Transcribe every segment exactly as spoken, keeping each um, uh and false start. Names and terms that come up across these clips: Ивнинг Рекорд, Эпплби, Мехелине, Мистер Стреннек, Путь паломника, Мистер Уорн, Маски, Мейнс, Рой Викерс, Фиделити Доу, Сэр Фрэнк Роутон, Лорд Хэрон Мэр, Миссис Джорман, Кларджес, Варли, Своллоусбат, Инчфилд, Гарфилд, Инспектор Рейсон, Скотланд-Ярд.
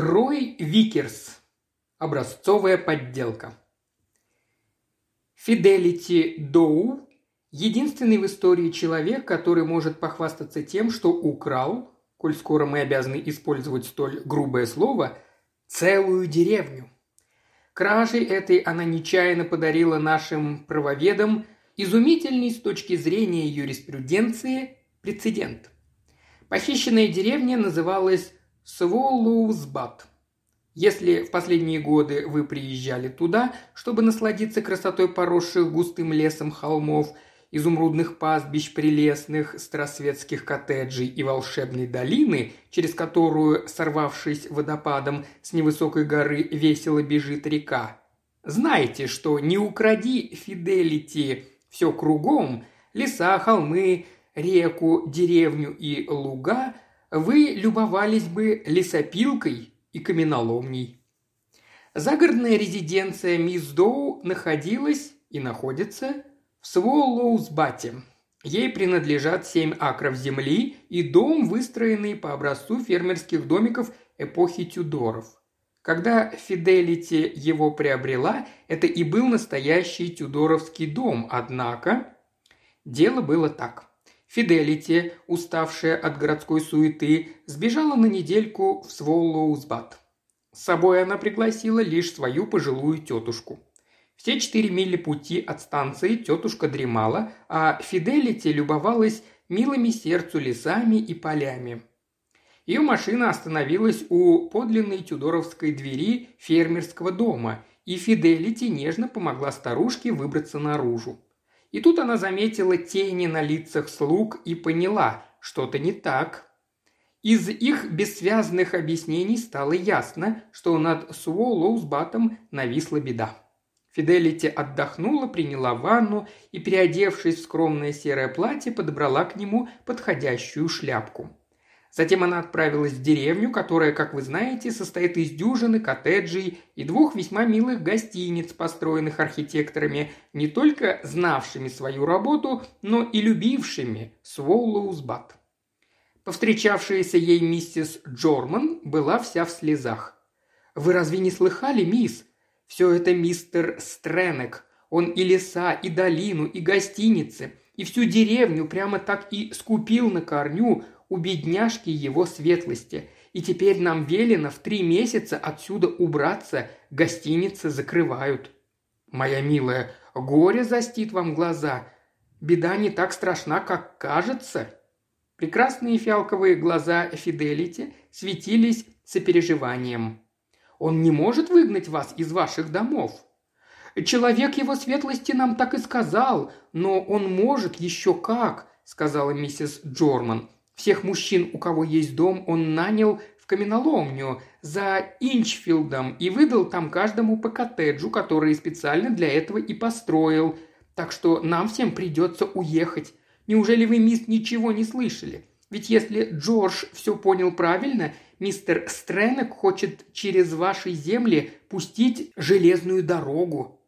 Рой Викерс. Образцовая подделка. Фиделити Доу – единственный в истории человек, который может похвастаться тем, что украл, коль скоро мы обязаны использовать столь грубое слово, целую деревню. Кражей этой она нечаянно подарила нашим правоведам изумительный с точки зрения юриспруденции прецедент. Похищенная деревня называлась Своллоусбат. Если в последние годы вы приезжали туда, чтобы насладиться красотой поросших густым лесом холмов, изумрудных пастбищ прелестных, старосветских коттеджей и волшебной долины, через которую, сорвавшись водопадом с невысокой горы, весело бежит река, знаете, что не укради, Фиделити, все кругом, леса, холмы, реку, деревню и луга, вы любовались бы лесопилкой и каменоломней. Загородная резиденция мисс Доу находилась и находится в Своллоусбате. Ей принадлежат семь акров земли и дом, выстроенный по образцу фермерских домиков эпохи Тюдоров. Когда Фиделити его приобрела, это и был настоящий тюдоровский дом, однако дело было так. Фиделити, уставшая от городской суеты, сбежала на недельку в Своллоусбат. С собой она пригласила лишь свою пожилую тетушку. Все четыре мили пути от станции тетушка дремала, а Фиделити любовалась милыми сердцу лесами и полями. Ее машина остановилась у подлинной тюдоровской двери фермерского дома, и Фиделити нежно помогла старушке выбраться наружу. И тут она заметила тени на лицах слуг и поняла, что-то не так. Из их бессвязных объяснений стало ясно, что над Своллоусбатом нависла беда. Фиделити отдохнула, приняла ванну и, переодевшись в скромное серое платье, подобрала к нему подходящую шляпку. Затем она отправилась в деревню, которая, как вы знаете, состоит из дюжины коттеджей и двух весьма милых гостиниц, построенных архитекторами, не только знавшими свою работу, но и любившими Своллоусбат. Повстречавшаяся ей миссис Джорман была вся в слезах. «Вы разве не слыхали, мисс? Все это мистер Стреннек. Он и леса, и долину, и гостиницы, и всю деревню прямо так и скупил на корню у бедняжки его светлости, и теперь нам велено в три месяца отсюда убраться, гостиницы закрывают». «Моя милая, горе застит вам глаза. Беда не так страшна, как кажется». Прекрасные фиалковые глаза Фиделити светились сопереживанием. «Он не может выгнать вас из ваших домов». «Человек его светлости нам так и сказал, но он может еще как», сказала миссис Джорман. «Всех мужчин, у кого есть дом, он нанял в каменоломню за Инчфилдом и выдал там каждому по коттеджу, который специально для этого и построил. Так что нам всем придется уехать. Неужели вы, мисс, ничего не слышали? Ведь если Джордж все понял правильно, мистер Стреннек хочет через ваши земли пустить железную дорогу».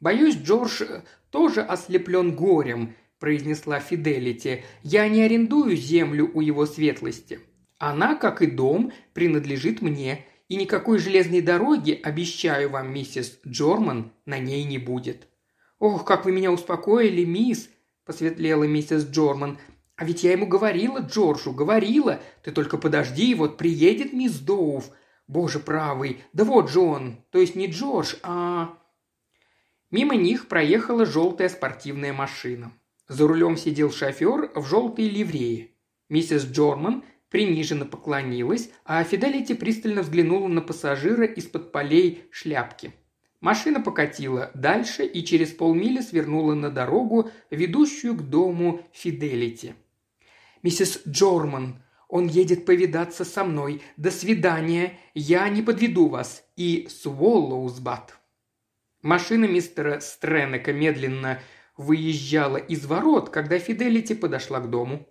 «Боюсь, Джордж тоже ослеплен горем», – произнесла Фиделити. «Я не арендую землю у его светлости. Она, как и дом, принадлежит мне, и никакой железной дороги, обещаю вам, миссис Джорман, на ней не будет». «Ох, как вы меня успокоили, мисс», – посветлела миссис Джорман. «А ведь я ему говорила, Джорджу, говорила. Ты только подожди, вот приедет мисс Доув. Боже правый, да вот же он, то есть не Джордж, а...» Мимо них проехала желтая спортивная машина. За рулем сидел шофер в желтой ливрее. Миссис Джорман приниженно поклонилась, а Фиделити пристально взглянула на пассажира из-под полей шляпки. Машина покатила дальше и через полмили свернула на дорогу, ведущую к дому Фиделити. «Миссис Джорман, он едет повидаться со мной. До свидания. Я не подведу вас. И Своллоусбат». Машина мистера Стреннека медленно выезжала из ворот, когда Фиделити подошла к дому.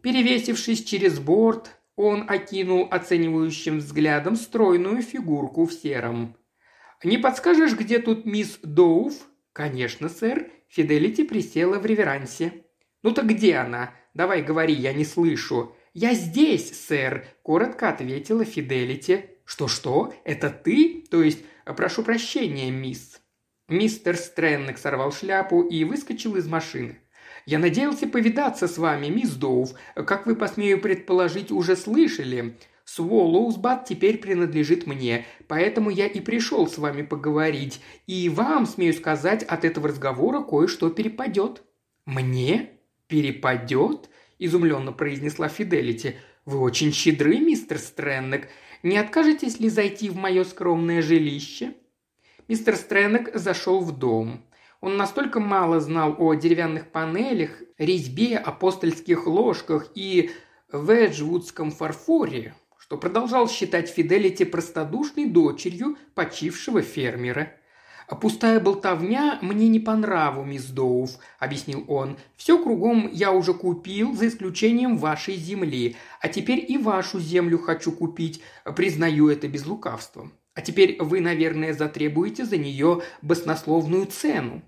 Перевесившись через борт, он окинул оценивающим взглядом стройную фигурку в сером. «Не подскажешь, где тут мисс Доув?» «Конечно, сэр». Фиделити присела в реверансе. «Ну так где она? Давай говори, я не слышу». «Я здесь, сэр», – коротко ответила Фиделити. «Что-что? Это ты? То есть, прошу прощения, мисс». Мистер Стреннек сорвал шляпу и выскочил из машины. «Я надеялся повидаться с вами, мисс Доу. Как вы, посмею предположить, уже слышали. Своллоусбат теперь принадлежит мне, поэтому я и пришел с вами поговорить. И вам, смею сказать, от этого разговора кое-что перепадет». «Мне? Перепадет?» – изумленно произнесла Фиделити. «Вы очень щедры, мистер Стреннек. Не откажетесь ли зайти в мое скромное жилище?» Мистер Стреннек зашел в дом. Он настолько мало знал о деревянных панелях, резьбе, апостольских ложках и веджвудском фарфоре, что продолжал считать Фиделити простодушной дочерью почившего фермера. «Пустая болтовня мне не по нраву, мисс Доув», – объяснил он. «Все кругом я уже купил, за исключением вашей земли. А теперь и вашу землю хочу купить, признаю это без лукавства. А теперь вы, наверное, затребуете за нее баснословную цену».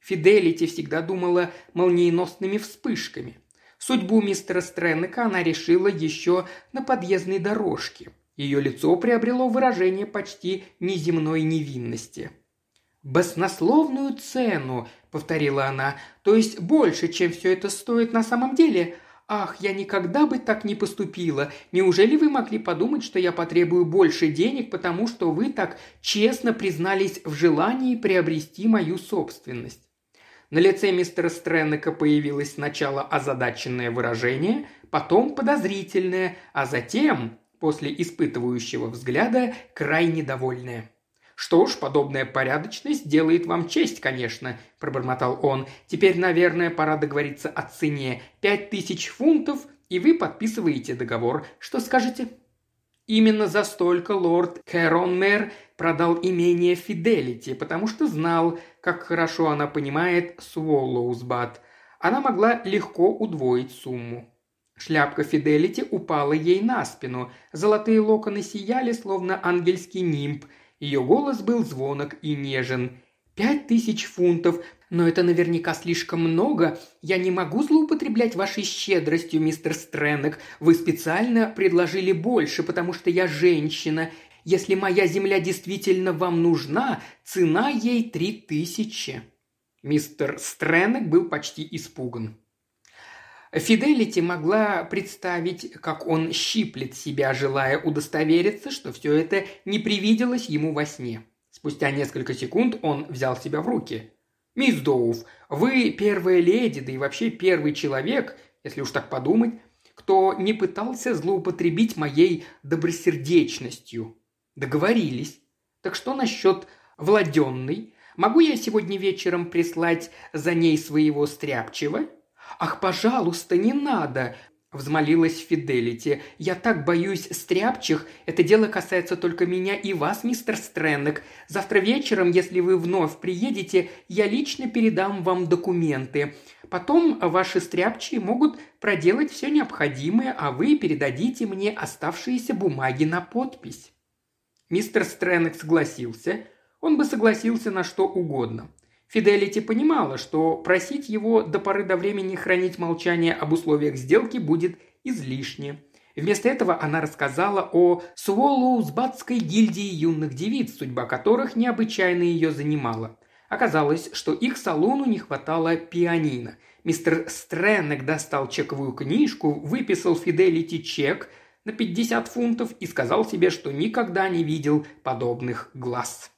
Фиделити всегда думала молниеносными вспышками. Судьбу мистера Стреннека она решила еще на подъездной дорожке. Ее лицо приобрело выражение почти неземной невинности. «Баснословную цену», — повторила она, — «то есть больше, чем все это стоит на самом деле? Ах, я никогда бы так не поступила. Неужели вы могли подумать, что я потребую больше денег, потому что вы так честно признались в желании приобрести мою собственность?» На лице мистера Стреннека появилось сначала озадаченное выражение, потом подозрительное, а затем, после испытывающего взгляда, крайне довольное. «Что ж, подобная порядочность делает вам честь, конечно», – пробормотал он. «Теперь, наверное, пора договориться о цене. Пять тысяч фунтов, и вы подписываете договор. Что скажете?» Именно за столько лорд Хэрон Мэр продал имение Фиделити, потому что знал, как хорошо она понимает Своллоусбат. Она могла легко удвоить сумму. Шляпка Фиделити упала ей на спину. Золотые локоны сияли, словно ангельский нимб. Ее голос был звонок и нежен. «Пять тысяч фунтов, но это наверняка слишком много. Я не могу злоупотреблять вашей щедростью, мистер Стреннек. Вы специально предложили больше, потому что я женщина. Если моя земля действительно вам нужна, цена ей три тысячи». Мистер Стреннек был почти испуган. Фиделити могла представить, как он щиплет себя, желая удостовериться, что все это не привиделось ему во сне. Спустя несколько секунд он взял себя в руки. «Мисс Доув, вы первая леди, да и вообще первый человек, если уж так подумать, кто не пытался злоупотребить моей добросердечностью. Договорились. Так что насчет владенной? Могу я сегодня вечером прислать за ней своего стряпчего?» «Ах, пожалуйста, не надо!» – взмолилась Фиделити. «Я так боюсь стряпчих. Это дело касается только меня и вас, мистер Стреннек. Завтра вечером, если вы вновь приедете, я лично передам вам документы. Потом ваши стряпчие могут проделать все необходимое, а вы передадите мне оставшиеся бумаги на подпись». Мистер Стреннек согласился. Он бы согласился на что угодно. Фиделити понимала, что просить его до поры до времени хранить молчание об условиях сделки будет излишне. Вместо этого она рассказала о Своллоусбатской гильдии юных девиц, судьба которых необычайно ее занимала. Оказалось, что их салону не хватало пианино. Мистер Стреннек достал чековую книжку, выписал Фиделити чек на пятьдесят фунтов и сказал себе, что никогда не видел подобных глаз.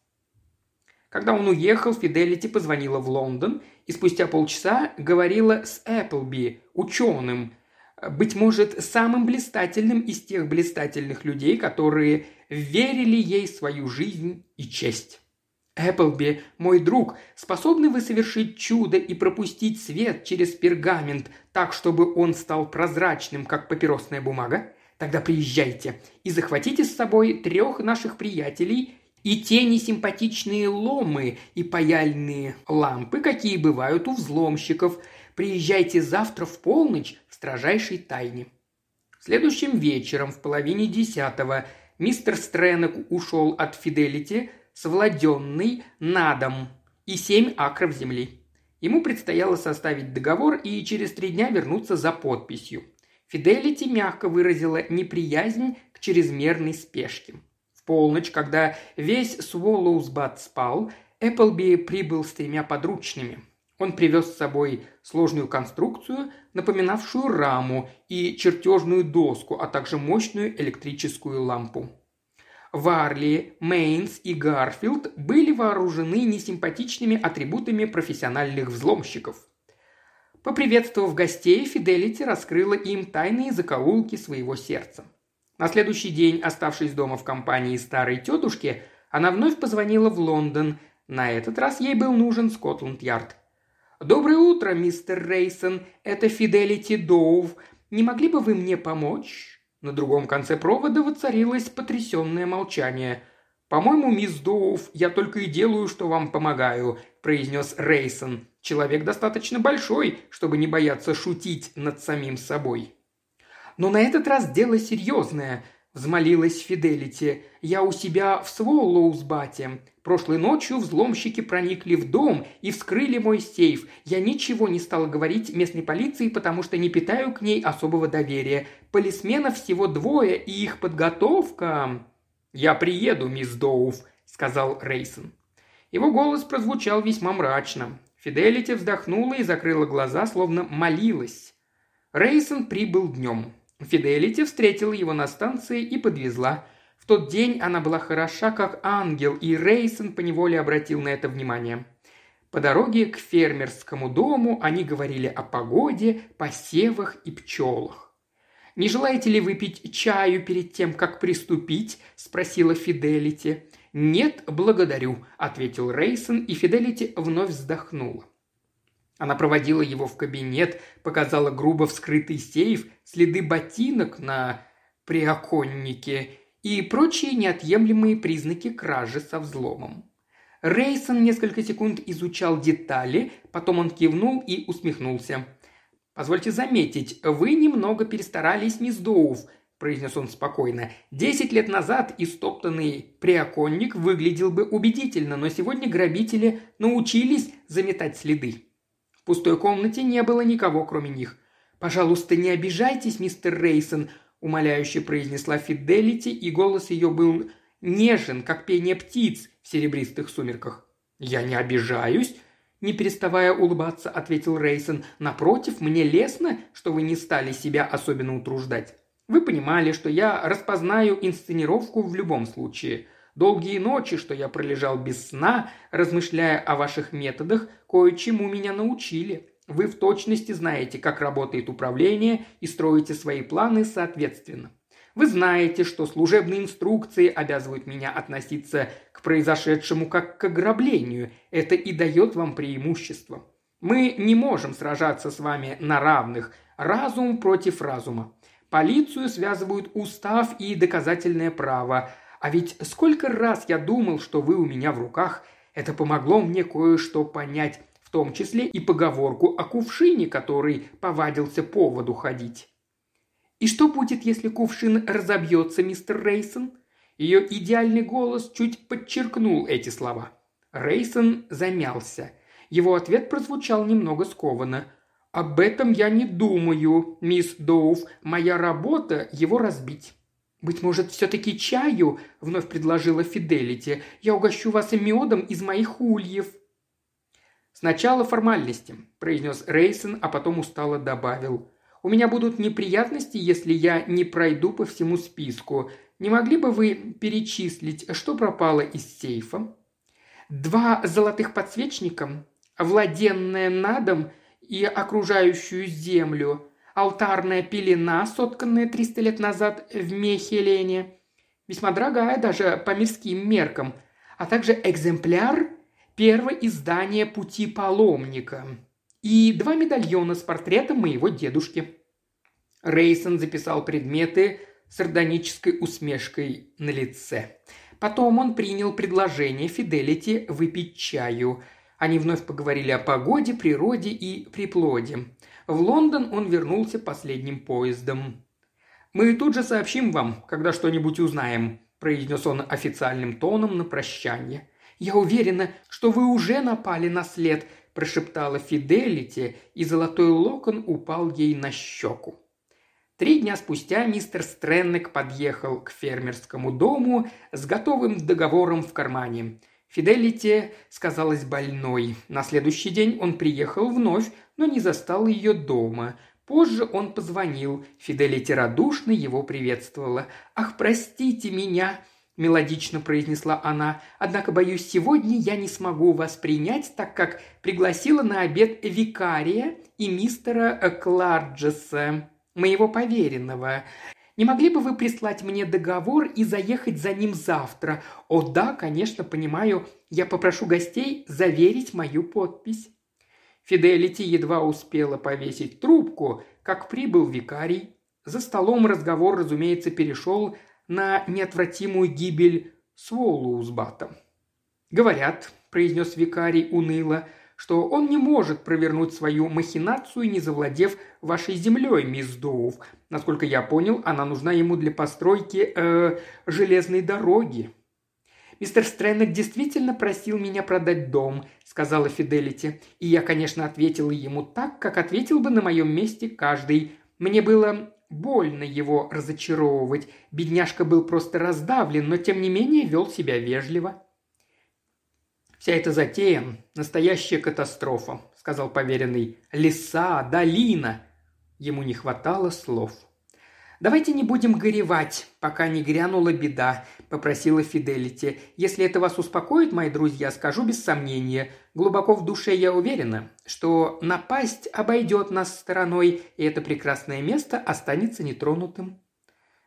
Когда он уехал, Фиделити позвонила в Лондон и спустя полчаса говорила с Эпплби, ученым, быть может, самым блистательным из тех блистательных людей, которые верили ей свою жизнь и честь. «Эпплби, мой друг, способны вы совершить чудо и пропустить свет через пергамент так, чтобы он стал прозрачным, как папиросная бумага? Тогда приезжайте и захватите с собой трех наших приятелей и те несимпатичные ломы и паяльные лампы, какие бывают у взломщиков. Приезжайте завтра в полночь в строжайшей тайне». Следующим вечером в половине десятого мистер Стреннек ушел от Фиделити с владенной на дом и семь акров земли. Ему предстояло составить договор и через три дня вернуться за подписью. Фиделити мягко выразила неприязнь к чрезмерной спешке. В В полночь, когда весь Своллоусбат спал, Эпплби прибыл с тремя подручными. Он привез с собой сложную конструкцию, напоминавшую раму и чертежную доску, а также мощную электрическую лампу. Варли, Мейнс и Гарфилд были вооружены несимпатичными атрибутами профессиональных взломщиков. Поприветствовав гостей, Фиделити раскрыла им тайные закоулки своего сердца. На следующий день, оставшись дома в компании старой тетушки, она вновь позвонила в Лондон. На этот раз ей был нужен Скотланд-Ярд. «Доброе утро, мистер Рейсон. Это Фиделити Доу. Не могли бы вы мне помочь?» На другом конце провода воцарилось потрясенное молчание. «По-моему, мисс Доу, я только и делаю, что вам помогаю», – произнес Рейсон. «Человек достаточно большой, чтобы не бояться шутить над самим собой». «Но на этот раз дело серьезное», – взмолилась Фиделити. «Я у себя в Своллоусбате. Прошлой ночью взломщики проникли в дом и вскрыли мой сейф. Я ничего не стала говорить местной полиции, потому что не питаю к ней особого доверия. Полисменов всего двое, и их подготовка...» «Я приеду, мисс Доув», – сказал Рейсон. Его голос прозвучал весьма мрачно. Фиделити вздохнула и закрыла глаза, словно молилась. Рейсон прибыл днем. Фиделити встретила его на станции и подвезла. В тот день она была хороша, как ангел, и Рейсон поневоле обратил на это внимание. По дороге к фермерскому дому они говорили о погоде, посевах и пчелах. «Не желаете ли выпить чаю перед тем, как приступить?» – спросила Фиделити. «Нет, благодарю», – ответил Рейсон, и Фиделити вновь вздохнула. Она проводила его в кабинет, показала грубо вскрытый сейф, следы ботинок на подоконнике и прочие неотъемлемые признаки кражи со взломом. Рейсон несколько секунд изучал детали, потом он кивнул и усмехнулся. «Позвольте заметить, вы немного перестарались, мисс Доув», – произнес он спокойно. «Десять лет назад истоптанный подоконник выглядел бы убедительно, но сегодня грабители научились заметать следы». В пустой комнате не было никого, кроме них. «Пожалуйста, не обижайтесь, мистер Рейсон», – умоляюще произнесла Фиделити, и голос ее был нежен, как пение птиц в серебристых сумерках. «Я не обижаюсь», – не переставая улыбаться, ответил Рейсон. «Напротив, мне лестно, что вы не стали себя особенно утруждать. Вы понимали, что я распознаю инсценировку в любом случае». Долгие ночи, что я пролежал без сна, размышляя о ваших методах, кое-чему меня научили. Вы в точности знаете, как работает управление, и строите свои планы соответственно. Вы знаете, что служебные инструкции обязывают меня относиться к произошедшему как к ограблению. Это и дает вам преимущество. Мы не можем сражаться с вами на равных. Разум против разума. Полицию связывают устав и доказательное право. А ведь сколько раз я думал, что вы у меня в руках. Это помогло мне кое-что понять, в том числе и поговорку о кувшине, который повадился по воду ходить». «И что будет, если кувшин разобьется, мистер Рейсон?» Ее идеальный голос чуть подчеркнул эти слова. Рейсон замялся. Его ответ прозвучал немного скованно. «Об этом я не думаю, мисс Доув. Моя работа – его разбить». «Быть может, все-таки чаю?» – вновь предложила Фиделити. «Я угощу вас медом из моих ульев». «Сначала формальности», – произнес Рейсон, а потом устало добавил. «У меня будут неприятности, если я не пройду по всему списку. Не могли бы вы перечислить, что пропало из сейфа?» «Два золотых подсвечника, владенное на дом и окружающую землю». Алтарная пелена, сотканная триста лет назад в Мехелине, весьма дорогая даже по мирским меркам, а также экземпляр первого издания «Пути паломника» и два медальона с портретом моего дедушки. Рейсон записал предметы с сардонической усмешкой на лице. Потом он принял предложение Фиделити выпить чаю. Они вновь поговорили о погоде, природе и приплоде. В Лондон он вернулся последним поездом. «Мы тут же сообщим вам, когда что-нибудь узнаем», – произнес он официальным тоном на прощание. «Я уверена, что вы уже напали на след», – прошептала Фиделити, и золотой локон упал ей на щеку. Три дня спустя мистер Стреннек подъехал к фермерскому дому с готовым договором в кармане. Фиделити сказалась больной. На следующий день он приехал вновь, но не застал ее дома. Позже он позвонил. Фиделити радушно его приветствовала. «Ах, простите меня!» – мелодично произнесла она. «Однако, боюсь, сегодня я не смогу вас принять, так как пригласила на обед викария и мистера Кларджеса, моего поверенного. Не могли бы вы прислать мне договор и заехать за ним завтра? О да, конечно, понимаю. Я попрошу гостей заверить мою подпись». Фиделити едва успела повесить трубку, как прибыл викарий. За столом разговор, разумеется, перешел на неотвратимую гибель Своллоусбата. «Говорят», – произнес викарий уныло, – «что он не может провернуть свою махинацию, не завладев вашей землей, мисс Доув. Насколько я понял, она нужна ему для постройки э, железной дороги». «Мистер Стреннек действительно просил меня продать дом», – сказала Фиделити. «И я, конечно, ответила ему так, как ответил бы на моем месте каждый. Мне было больно его разочаровывать. Бедняжка был просто раздавлен, но тем не менее вел себя вежливо». «Вся эта затея – настоящая катастрофа», – сказал поверенный. «Леса, долина». Ему не хватало слов. «Давайте не будем горевать, пока не грянула беда», – попросила Фиделити. «Если это вас успокоит, мои друзья, скажу без сомнения. Глубоко в душе я уверена, что напасть обойдет нас стороной, и это прекрасное место останется нетронутым».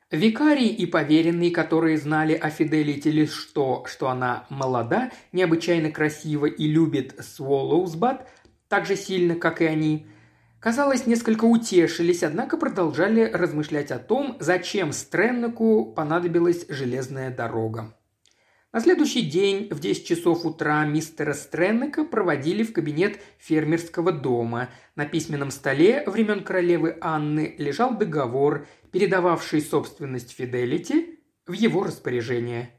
Викарий и поверенные, которые знали о Фиделити лишь то, что она молода, необычайно красива и любит Своллоусбат так же сильно, как и они – казалось, несколько утешились, однако продолжали размышлять о том, зачем Стреннеку понадобилась железная дорога. На следующий день в десять часов утра мистера Стреннека проводили в кабинет фермерского дома. На письменном столе времен королевы Анны лежал договор, передававший собственность Фиделити в его распоряжение.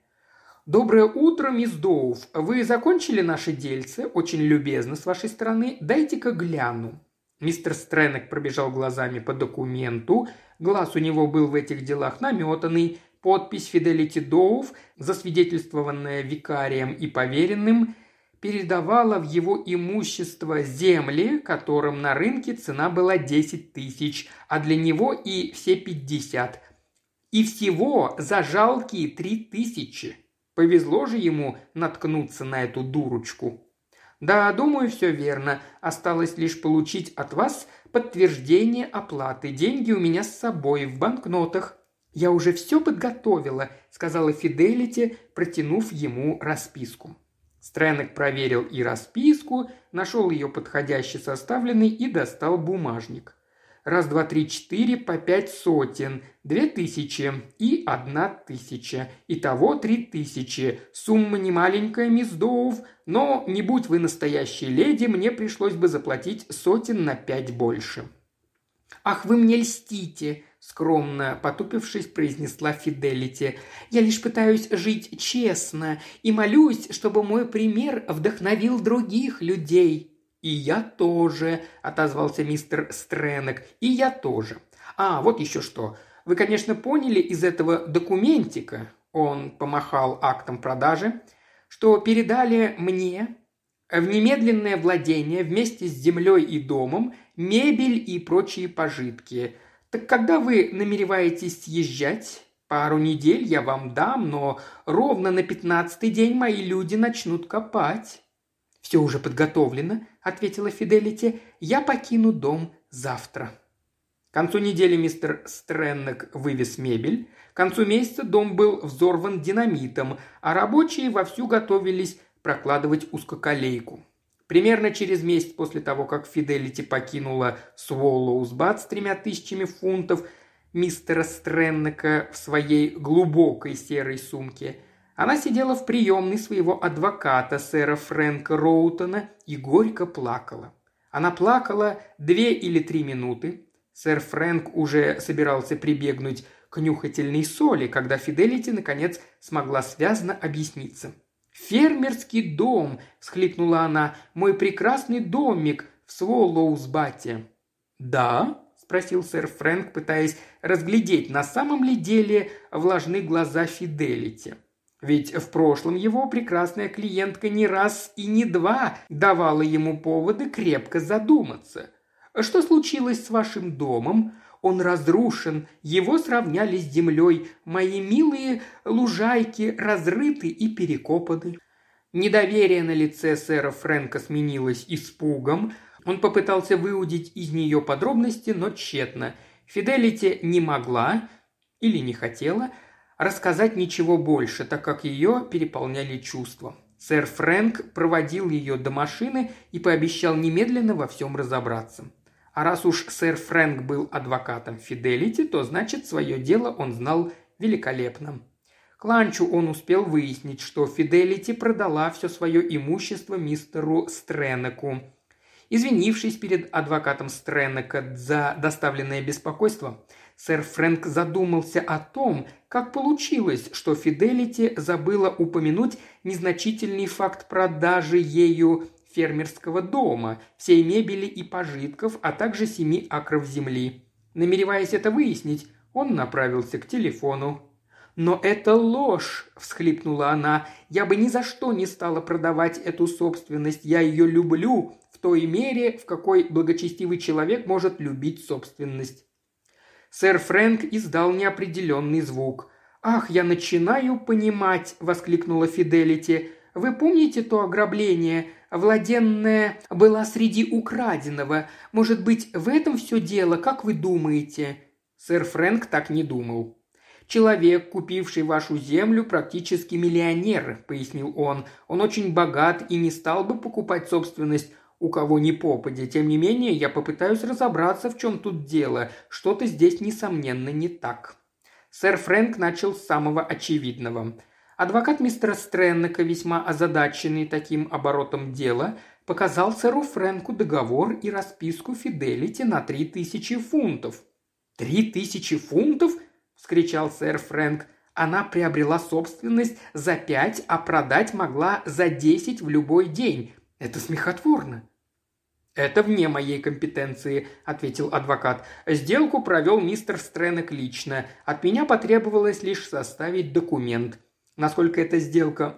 «Доброе утро, мисс Доув. Вы закончили наши дельцы? Очень любезно с вашей стороны. Дайте-ка гляну». Мистер Стреннек пробежал глазами по документу, глаз у него был в этих делах наметанный, подпись Фиделити Доув, засвидетельствованная викарием и поверенным, передавала в его имущество земли, которым на рынке цена была десять тысяч, а для него и все пятьдесят. И всего за жалкие три тысячи. Повезло же ему наткнуться на эту дурочку. «Да, думаю, все верно. Осталось лишь получить от вас подтверждение оплаты. Деньги у меня с собой в банкнотах». «Я уже все подготовила», – сказала Фиделити, протянув ему расписку. Стреннек проверил и расписку, нашел ее подходяще составленной и достал бумажник. «Раз, два, три, четыре по пять сотен, две тысячи и одна тысяча. Итого три тысячи. Сумма не маленькая, мисс Доув, но не будь вы настоящей леди, мне пришлось бы заплатить сотен на пять больше». «Ах, вы мне льстите», – скромно потупившись, произнесла Фиделити. «Я лишь пытаюсь жить честно и молюсь, чтобы мой пример вдохновил других людей». «И я тоже», – отозвался мистер Стреннек, – «и я тоже». «А, вот еще что. Вы, конечно, поняли из этого документика», – он помахал актом продажи, – «что передали мне в немедленное владение вместе с землей и домом мебель и прочие пожитки. Так когда вы намереваетесь съезжать? Пару недель я вам дам, но ровно на пятнадцатый день мои люди начнут копать». «Все уже подготовлено», – ответила Фиделити. «Я покину дом завтра». К концу недели мистер Стреннек вывез мебель. К концу месяца дом был взорван динамитом, а рабочие вовсю готовились прокладывать узкоколейку. Примерно через месяц после того, как Фиделити покинула Своллоусбат с тремя тысячами фунтов мистера Стреннека в своей глубокой серой сумке, она сидела в приемной своего адвоката, сэра Фрэнка Роутона, и горько плакала. Она плакала две или три минуты. Сэр Фрэнк уже собирался прибегнуть к нюхательной соли, когда Фиделити, наконец, смогла связно объясниться. «Фермерский дом!» – всхлипнула она. «Мой прекрасный домик в Своллоусбате!» «Да?» – спросил сэр Фрэнк, пытаясь разглядеть, на самом ли деле влажны глаза Фиделити. Ведь в прошлом его прекрасная клиентка не раз и не два давала ему поводы крепко задуматься. «Что случилось с вашим домом? Он разрушен, его сравняли с землей, мои милые лужайки разрыты и перекопаны». Недоверие на лице сэра Фрэнка сменилось испугом. Он попытался выудить из нее подробности, но тщетно. Фиделити не могла или не хотела рассказать ничего больше, так как ее переполняли чувства. Сэр Фрэнк проводил ее до машины и пообещал немедленно во всем разобраться. А раз уж сэр Фрэнк был адвокатом Фиделити, то значит свое дело он знал великолепно. К ланчу он успел выяснить, что Фиделити продала все свое имущество мистеру Стреннеку. Извинившись перед адвокатом Стреннека за доставленное беспокойство, сэр Фрэнк задумался о том, как получилось, что Фиделити забыла упомянуть незначительный факт продажи ею фермерского дома, всей мебели и пожитков, а также семи акров земли. Намереваясь это выяснить, он направился к телефону. «Но это ложь!» – всхлипнула она. «Я бы ни за что не стала продавать эту собственность. Я ее люблю в той мере, в какой благочестивый человек может любить собственность». Сэр Фрэнк издал неопределенный звук. «Ах, я начинаю понимать!» – воскликнула Фиделити. «Вы помните то ограбление? Владенная была среди украденного. Может быть, в этом все дело, как вы думаете?» Сэр Фрэнк так не думал. «Человек, купивший вашу землю, практически миллионер», – пояснил он. «Он очень богат и не стал бы покупать собственность у кого ни попадя. Тем не менее, я попытаюсь разобраться, в чем тут дело. Что-то здесь, несомненно, не так». Сэр Фрэнк начал с самого очевидного. Адвокат мистера Стреннека, весьма озадаченный таким оборотом дела, показал сэру Фрэнку договор и расписку Фиделити на три тысячи фунтов. «Три тысячи фунтов?» – вскричал сэр Фрэнк. «Она приобрела собственность за пять, а продать могла за десять в любой день. Это смехотворно». «Это вне моей компетенции», – ответил адвокат. «Сделку провел мистер Стреннек лично. От меня потребовалось лишь составить документ. Насколько эта сделка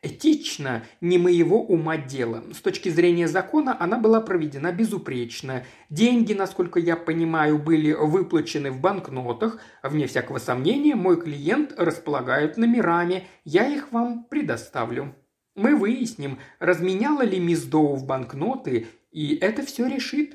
этична, не моего ума дело. С точки зрения закона она была проведена безупречно. Деньги, насколько я понимаю, были выплачены в банкнотах. Вне всякого сомнения, мой клиент располагает номерами. Я их вам предоставлю. Мы выясним, разменяла ли мисс Доу в банкноты, и это все решит».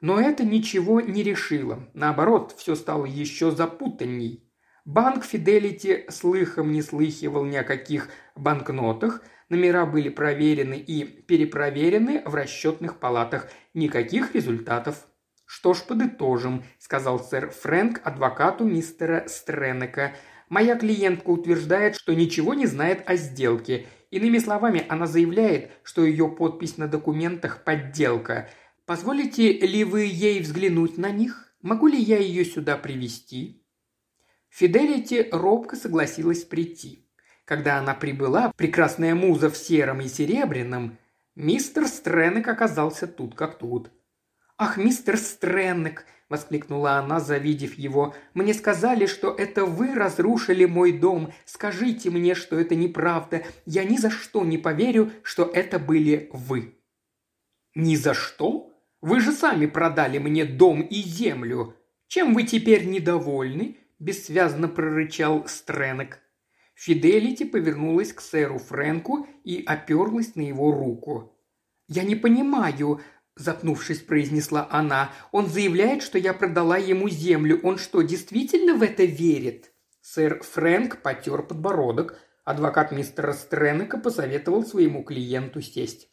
Но это ничего не решило. Наоборот, все стало еще запутанней. Банк Фиделити слыхом не слыхивал ни о каких банкнотах, номера были проверены и перепроверены в расчетных палатах, никаких результатов. «Что ж, подытожим», – сказал сэр Фрэнк адвокату мистера Стреннека. «Моя клиентка утверждает, что ничего не знает о сделке. Иными словами, она заявляет, что ее подпись на документах – подделка. Позволите ли вы ей взглянуть на них? Могу ли я ее сюда привести?» Фиделити робко согласилась прийти. Когда она прибыла, прекрасная муза в сером и серебряном, мистер Стреннек оказался тут как тут. «Ах, мистер Стреннек!» – воскликнула она, завидев его. «Мне сказали, что это вы разрушили мой дом. Скажите мне, что это неправда. Я ни за что не поверю, что это были вы». «Ни за что? Вы же сами продали мне дом и землю. Чем вы теперь недовольны?» – бессвязно прорычал Стреннек. Фиделити повернулась к сэру Фрэнку и оперлась на его руку. «Я не понимаю», – запнувшись, произнесла она. «Он заявляет, что я продала ему землю. Он что, действительно в это верит?» Сэр Фрэнк потер подбородок. Адвокат мистера Стреннека посоветовал своему клиенту сесть.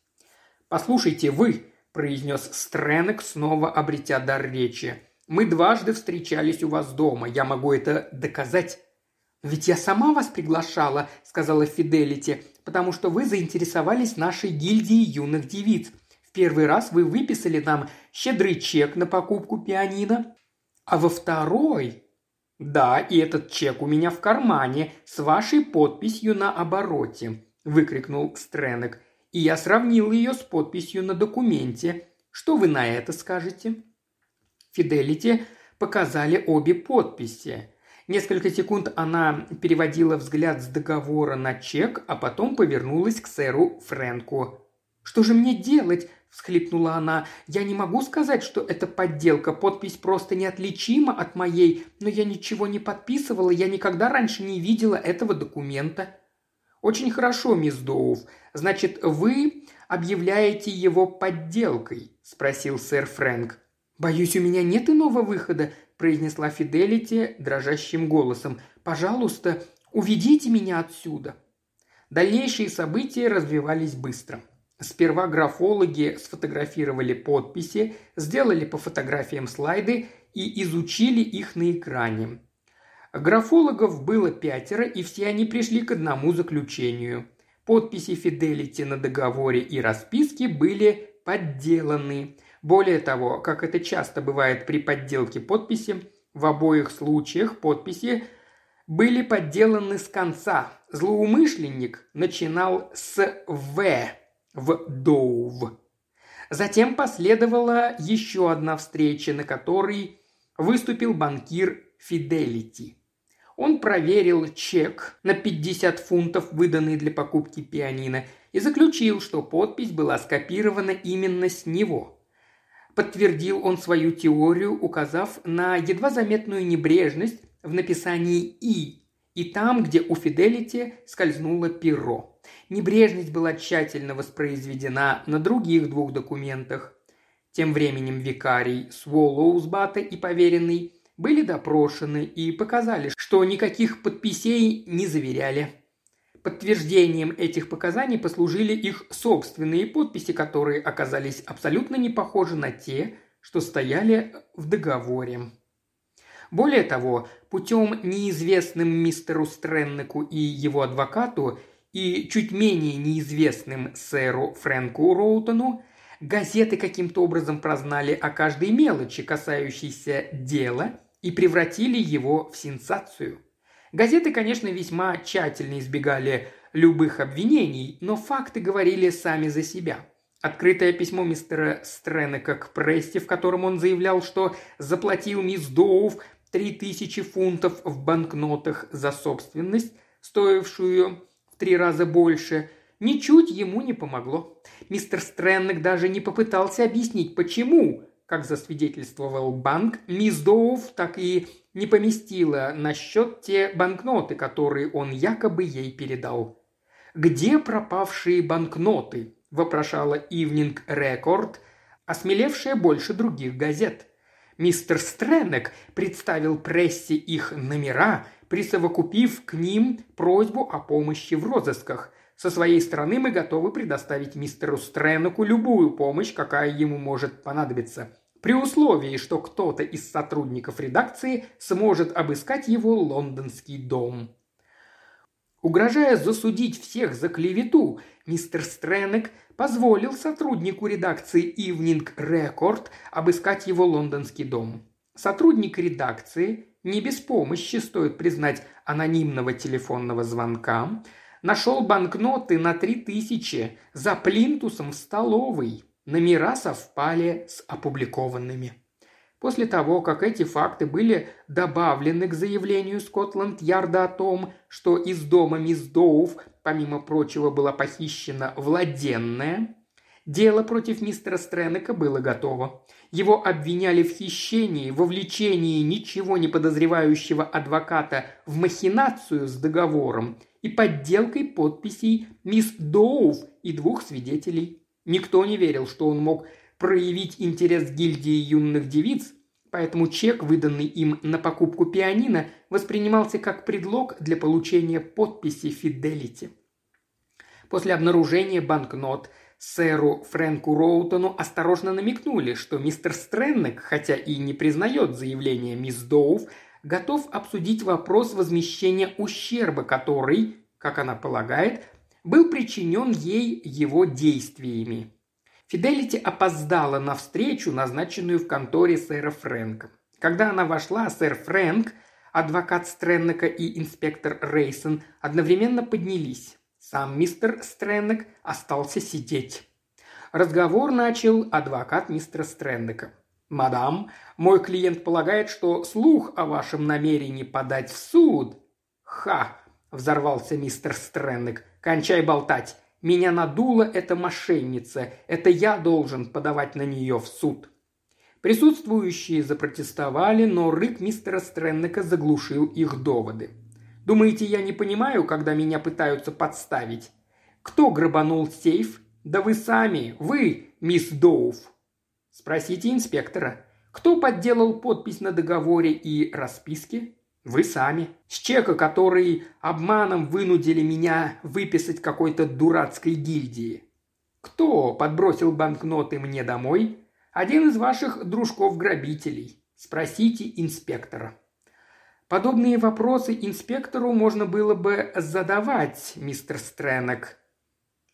«Послушайте вы», – произнес Стреннек, снова обретя дар речи. «Мы дважды встречались у вас дома. Я могу это доказать». «Ведь я сама вас приглашала», – сказала Фиделити, «потому что вы заинтересовались нашей гильдией юных девиц. В первый раз вы выписали нам щедрый чек на покупку пианино, а во второй...» «Да, и этот чек у меня в кармане с вашей подписью на обороте», – выкрикнул Стреннек. «И я сравнил ее с подписью на документе. Что вы на это скажете?» Фиделити показали обе подписи. Несколько секунд она переводила взгляд с договора на чек, а потом повернулась к сэру Фрэнку. «Что же мне делать?» – всхлипнула она. «Я не могу сказать, что это подделка. Подпись просто неотличима от моей, но я ничего не подписывала, я никогда раньше не видела этого документа». «Очень хорошо, мисс Доув. Значит, вы объявляете его подделкой?» – спросил сэр Фрэнк. «Боюсь, у меня нет иного выхода», – произнесла Фиделити дрожащим голосом. «Пожалуйста, уведите меня отсюда». Дальнейшие события развивались быстро. Сперва графологи сфотографировали подписи, сделали по фотографиям слайды и изучили их на экране. Графологов было пятеро, и все они пришли к одному заключению. Подписи Фиделити на договоре и расписке были подделаны. Более того, как это часто бывает при подделке подписи, в обоих случаях подписи были подделаны с конца. Злоумышленник начинал с «В» в «Доув». Затем последовала еще одна встреча, на которой выступил банкир Фиделити. Он проверил чек на пятьдесят фунтов, выданный для покупки пианино, и заключил, что подпись была скопирована именно с него. Подтвердил он свою теорию, указав на едва заметную небрежность в написании «и», и там, где у Фиделити скользнуло перо. Небрежность была тщательно воспроизведена на других двух документах. Тем временем викарий Своллоусбата и поверенный были допрошены и показали, что никаких подписей не заверяли. Подтверждением этих показаний послужили их собственные подписи, которые оказались абсолютно не похожи на те, что стояли в договоре. Более того, путем неизвестным мистеру Стреннеку и его адвокату и чуть менее неизвестным сэру Фрэнку Роутону газеты каким-то образом прознали о каждой мелочи, касающейся дела, и превратили его в сенсацию. Газеты, конечно, весьма тщательно избегали любых обвинений, но факты говорили сами за себя. Открытое письмо мистера Стреннека к прессе, в котором он заявлял, что заплатил мисс Доув три тысячи фунтов в банкнотах за собственность, стоившую в три раза больше, ничуть ему не помогло. Мистер Стреннек даже не попытался объяснить, почему, как засвидетельствовал банк, мисс Доув так и не поместила на счет те банкноты, которые он якобы ей передал. «Где пропавшие банкноты?» – вопрошала «Ивнинг Рекорд», осмелевшая больше других газет. Мистер Стреннек представил прессе их номера, присовокупив к ним просьбу о помощи в розысках. «Со своей стороны мы готовы предоставить мистеру Стреннеку любую помощь, какая ему может понадобиться, при условии, что кто-то из сотрудников редакции сможет обыскать его лондонский дом». Угрожая засудить всех за клевету, мистер Стреннек позволил сотруднику редакции «Ивнинг Рекорд» обыскать его лондонский дом. Сотрудник редакции, не без помощи, стоит признать, анонимного телефонного звонка, нашел банкноты на три тысячи за плинтусом в столовой. Номера совпали с опубликованными. После того, как эти факты были добавлены к заявлению Скотланд-Ярда о том, что из дома мисс Доув, помимо прочего, была похищена владенная, дело против мистера Стреннека было готово. Его обвиняли в хищении, вовлечении ничего не подозревающего адвоката в махинацию с договором и подделкой подписей мисс Доув и двух свидетелей. Никто не верил, что он мог проявить интерес гильдии юных девиц, поэтому чек, выданный им на покупку пианино, воспринимался как предлог для получения подписи Фиделити. После обнаружения банкнот сэру Фрэнку Роутону осторожно намекнули, что мистер Стреннек, хотя и не признает заявление мисс Доув, готов обсудить вопрос возмещения ущерба, который, как она полагает, был причинен ей его действиями. Фиделити опоздала на встречу, назначенную в конторе сэра Фрэнка. Когда она вошла, сэр Фрэнк, адвокат Стреннека и инспектор Рейсон одновременно поднялись. Сам мистер Стреннек остался сидеть. Разговор начал адвокат мистера Стреннека. «Мадам, мой клиент полагает, что слух о вашем намерении подать в суд...» «Ха!» – взорвался мистер Стреннек. «Кончай болтать! Меня надула эта мошенница. Это я должен подавать на нее в суд!» Присутствующие запротестовали, но рык мистера Стреннека заглушил их доводы. «Думаете, я не понимаю, когда меня пытаются подставить? Кто грабанул сейф? Да вы сами! Вы, мисс Доуф!» «Спросите инспектора. Кто подделал подпись на договоре и расписке? Вы сами. С чека, который обманом вынудили меня выписать какой-то дурацкой гильдии. Кто подбросил банкноты мне домой? Один из ваших дружков-грабителей. Спросите инспектора». Подобные вопросы инспектору можно было бы задавать, мистер Стреннек,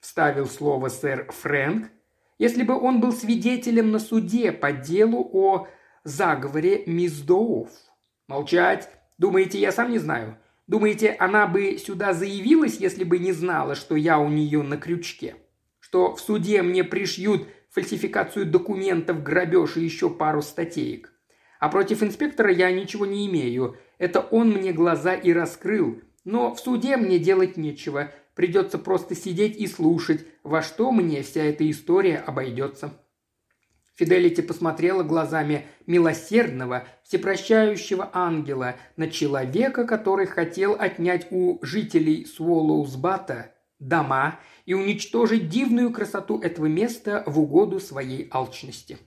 вставил слово сэр Фрэнк, если бы он был свидетелем на суде по делу о заговоре мисс Доуф. «Молчать! Думаете, я сам не знаю? Думаете, она бы сюда заявилась, если бы не знала, что я у нее на крючке? Что в суде мне пришьют фальсификацию документов, грабеж и еще пару статеек? А против инспектора я ничего не имею. Это он мне глаза и раскрыл. Но в суде мне делать нечего. Придется просто сидеть и слушать, во что мне вся эта история обойдется». Фиделити посмотрела глазами милосердного, всепрощающего ангела на человека, который хотел отнять у жителей Своллоусбата дома и уничтожить дивную красоту этого места в угоду своей алчности.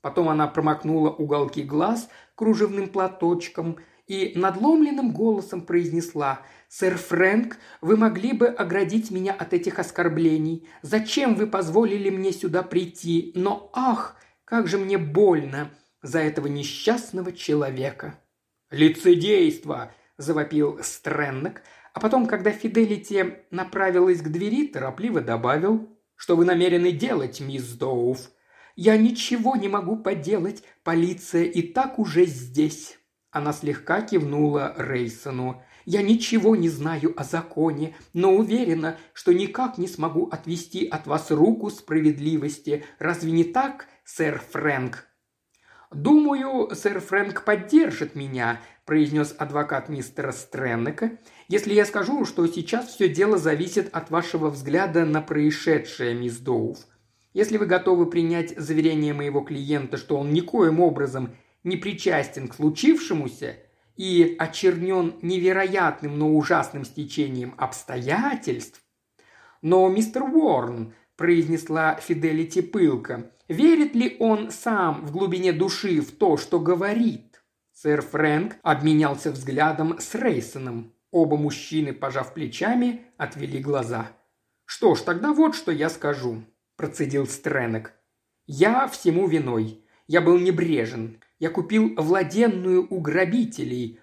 Потом она промокнула уголки глаз кружевным платочком и надломленным голосом произнесла: «Сэр Фрэнк, вы могли бы оградить меня от этих оскорблений. Зачем вы позволили мне сюда прийти? Но ах, как же мне больно за этого несчастного человека!» «Лицедейство!» – завопил Стреннек, а потом, когда Фиделити направилась к двери, торопливо добавил: «Что вы намерены делать, мисс Доуф?» «Я ничего не могу поделать, полиция и так уже здесь». Она слегка кивнула Рейсону. «Я ничего не знаю о законе, но уверена, что никак не смогу отвести от вас руку справедливости. Разве не так, сэр Фрэнк?» «Думаю, сэр Фрэнк поддержит меня», – произнес адвокат мистера Стреннека, «если я скажу, что сейчас все дело зависит от вашего взгляда на происшедшее, мисс Доуф. Если вы готовы принять заверение моего клиента, что он никоим образом не причастен к случившемуся и очернен невероятным, но ужасным стечением обстоятельств...» «Но, мистер Уорн», – произнесла Фиделити пылко, – «верит ли он сам в глубине души в то, что говорит?» Сэр Фрэнк обменялся взглядом с Рейсоном. Оба мужчины, пожав плечами, отвели глаза. «Что ж, тогда вот что я скажу», – процедил Стреннек. «Я всему виной. Я был небрежен. Я купил владенную у грабителей,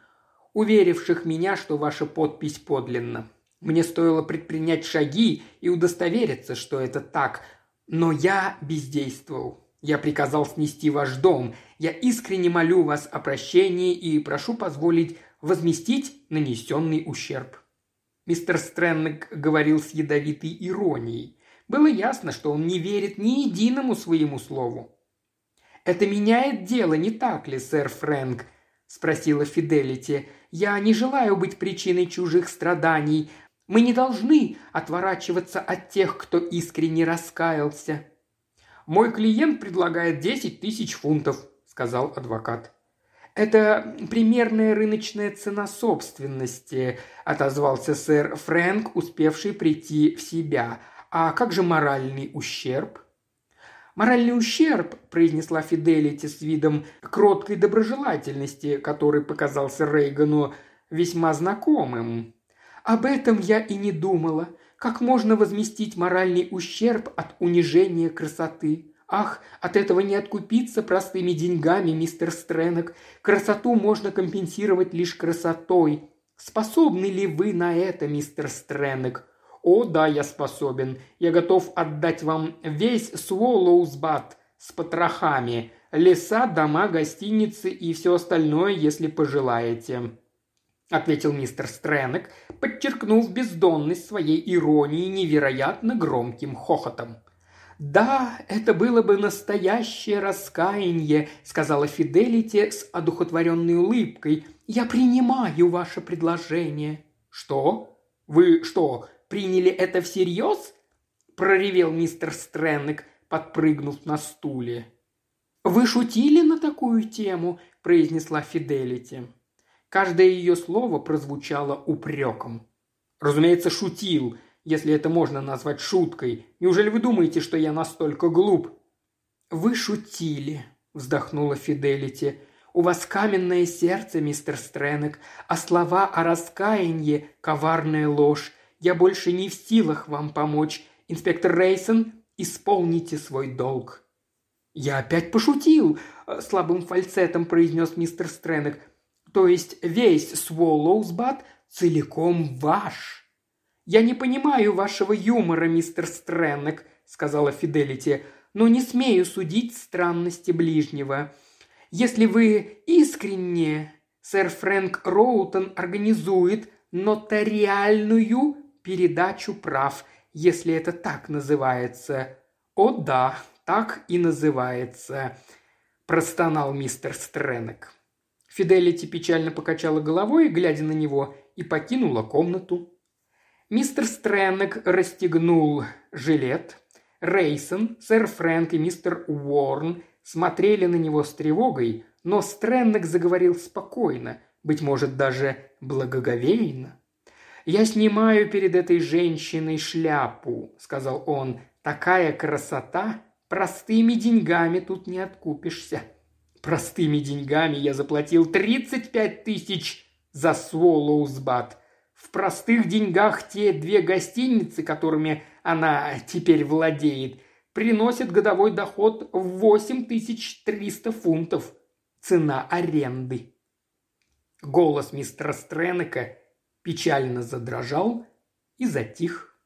уверивших меня, что ваша подпись подлинна. Мне стоило предпринять шаги и удостовериться, что это так. Но я бездействовал. Я приказал снести ваш дом. Я искренне молю вас о прощении и прошу позволить возместить нанесенный ущерб». Мистер Стреннек говорил с ядовитой иронией. Было ясно, что он не верит ни единому своему слову. «Это меняет дело, не так ли, сэр Фрэнк?» – спросила Фиделити. «Я не желаю быть причиной чужих страданий. Мы не должны отворачиваться от тех, кто искренне раскаялся». «Мой клиент предлагает десять тысяч фунтов», – сказал адвокат. «Это примерная рыночная цена собственности», – отозвался сэр Фрэнк, успевший прийти в себя. – «А как же моральный ущерб?» «Моральный ущерб», – произнесла Фиделити с видом кроткой доброжелательности, который показался Рейгану весьма знакомым. «Об этом я и не думала. Как можно возместить моральный ущерб от унижения красоты? Ах, от этого не откупиться простыми деньгами, мистер Стреннек. Красоту можно компенсировать лишь красотой. Способны ли вы на это, мистер Стреннек?» «О, да, я способен. Я готов отдать вам весь Своллоусбат с потрохами, леса, дома, гостиницы и все остальное, если пожелаете», – ответил мистер Стреннек, подчеркнув бездонность своей иронии невероятно громким хохотом. «Да, это было бы настоящее раскаяние», – сказала Фиделити с одухотворенной улыбкой. «Я принимаю ваше предложение». «Что? Вы что, приняли это всерьез?» – проревел мистер Стреннек, подпрыгнув на стуле. «Вы шутили на такую тему?» – произнесла Фиделити. Каждое ее слово прозвучало упреком. «Разумеется, шутил, если это можно назвать шуткой. Неужели вы думаете, что я настолько глуп?» «Вы шутили», – вздохнула Фиделити. «У вас каменное сердце, мистер Стреннек, а слова о раскаянии – коварная ложь. Я больше не в силах вам помочь. Инспектор Рейсон, исполните свой долг». «Я опять пошутил», – слабым фальцетом произнес мистер Стреннек. «То есть весь Своллоусбат целиком ваш». «Я не понимаю вашего юмора, мистер Стреннек», – сказала Фиделити, – «но не смею судить странности ближнего. Если вы искренне, сэр Фрэнк Роутон организует нотариальную передачу прав, если это так называется». «О да, так и называется», – простонал мистер Стреннек. Фиделити печально покачала головой, глядя на него, и покинула комнату. Мистер Стреннек расстегнул жилет. Рейсон, сэр Фрэнк и мистер Уорн смотрели на него с тревогой, но Стреннек заговорил спокойно, быть может, даже благоговейно. «Я снимаю перед этой женщиной шляпу», – сказал он. «Такая красота! Простыми деньгами тут не откупишься». «Простыми деньгами я заплатил тридцать пять тысяч за Своллоусбат. В простых деньгах те две гостиницы, которыми она теперь владеет, приносят годовой доход в восемь тысяч триста фунтов. Цена аренды». Голос мистера Стреннека печально задрожал и затих.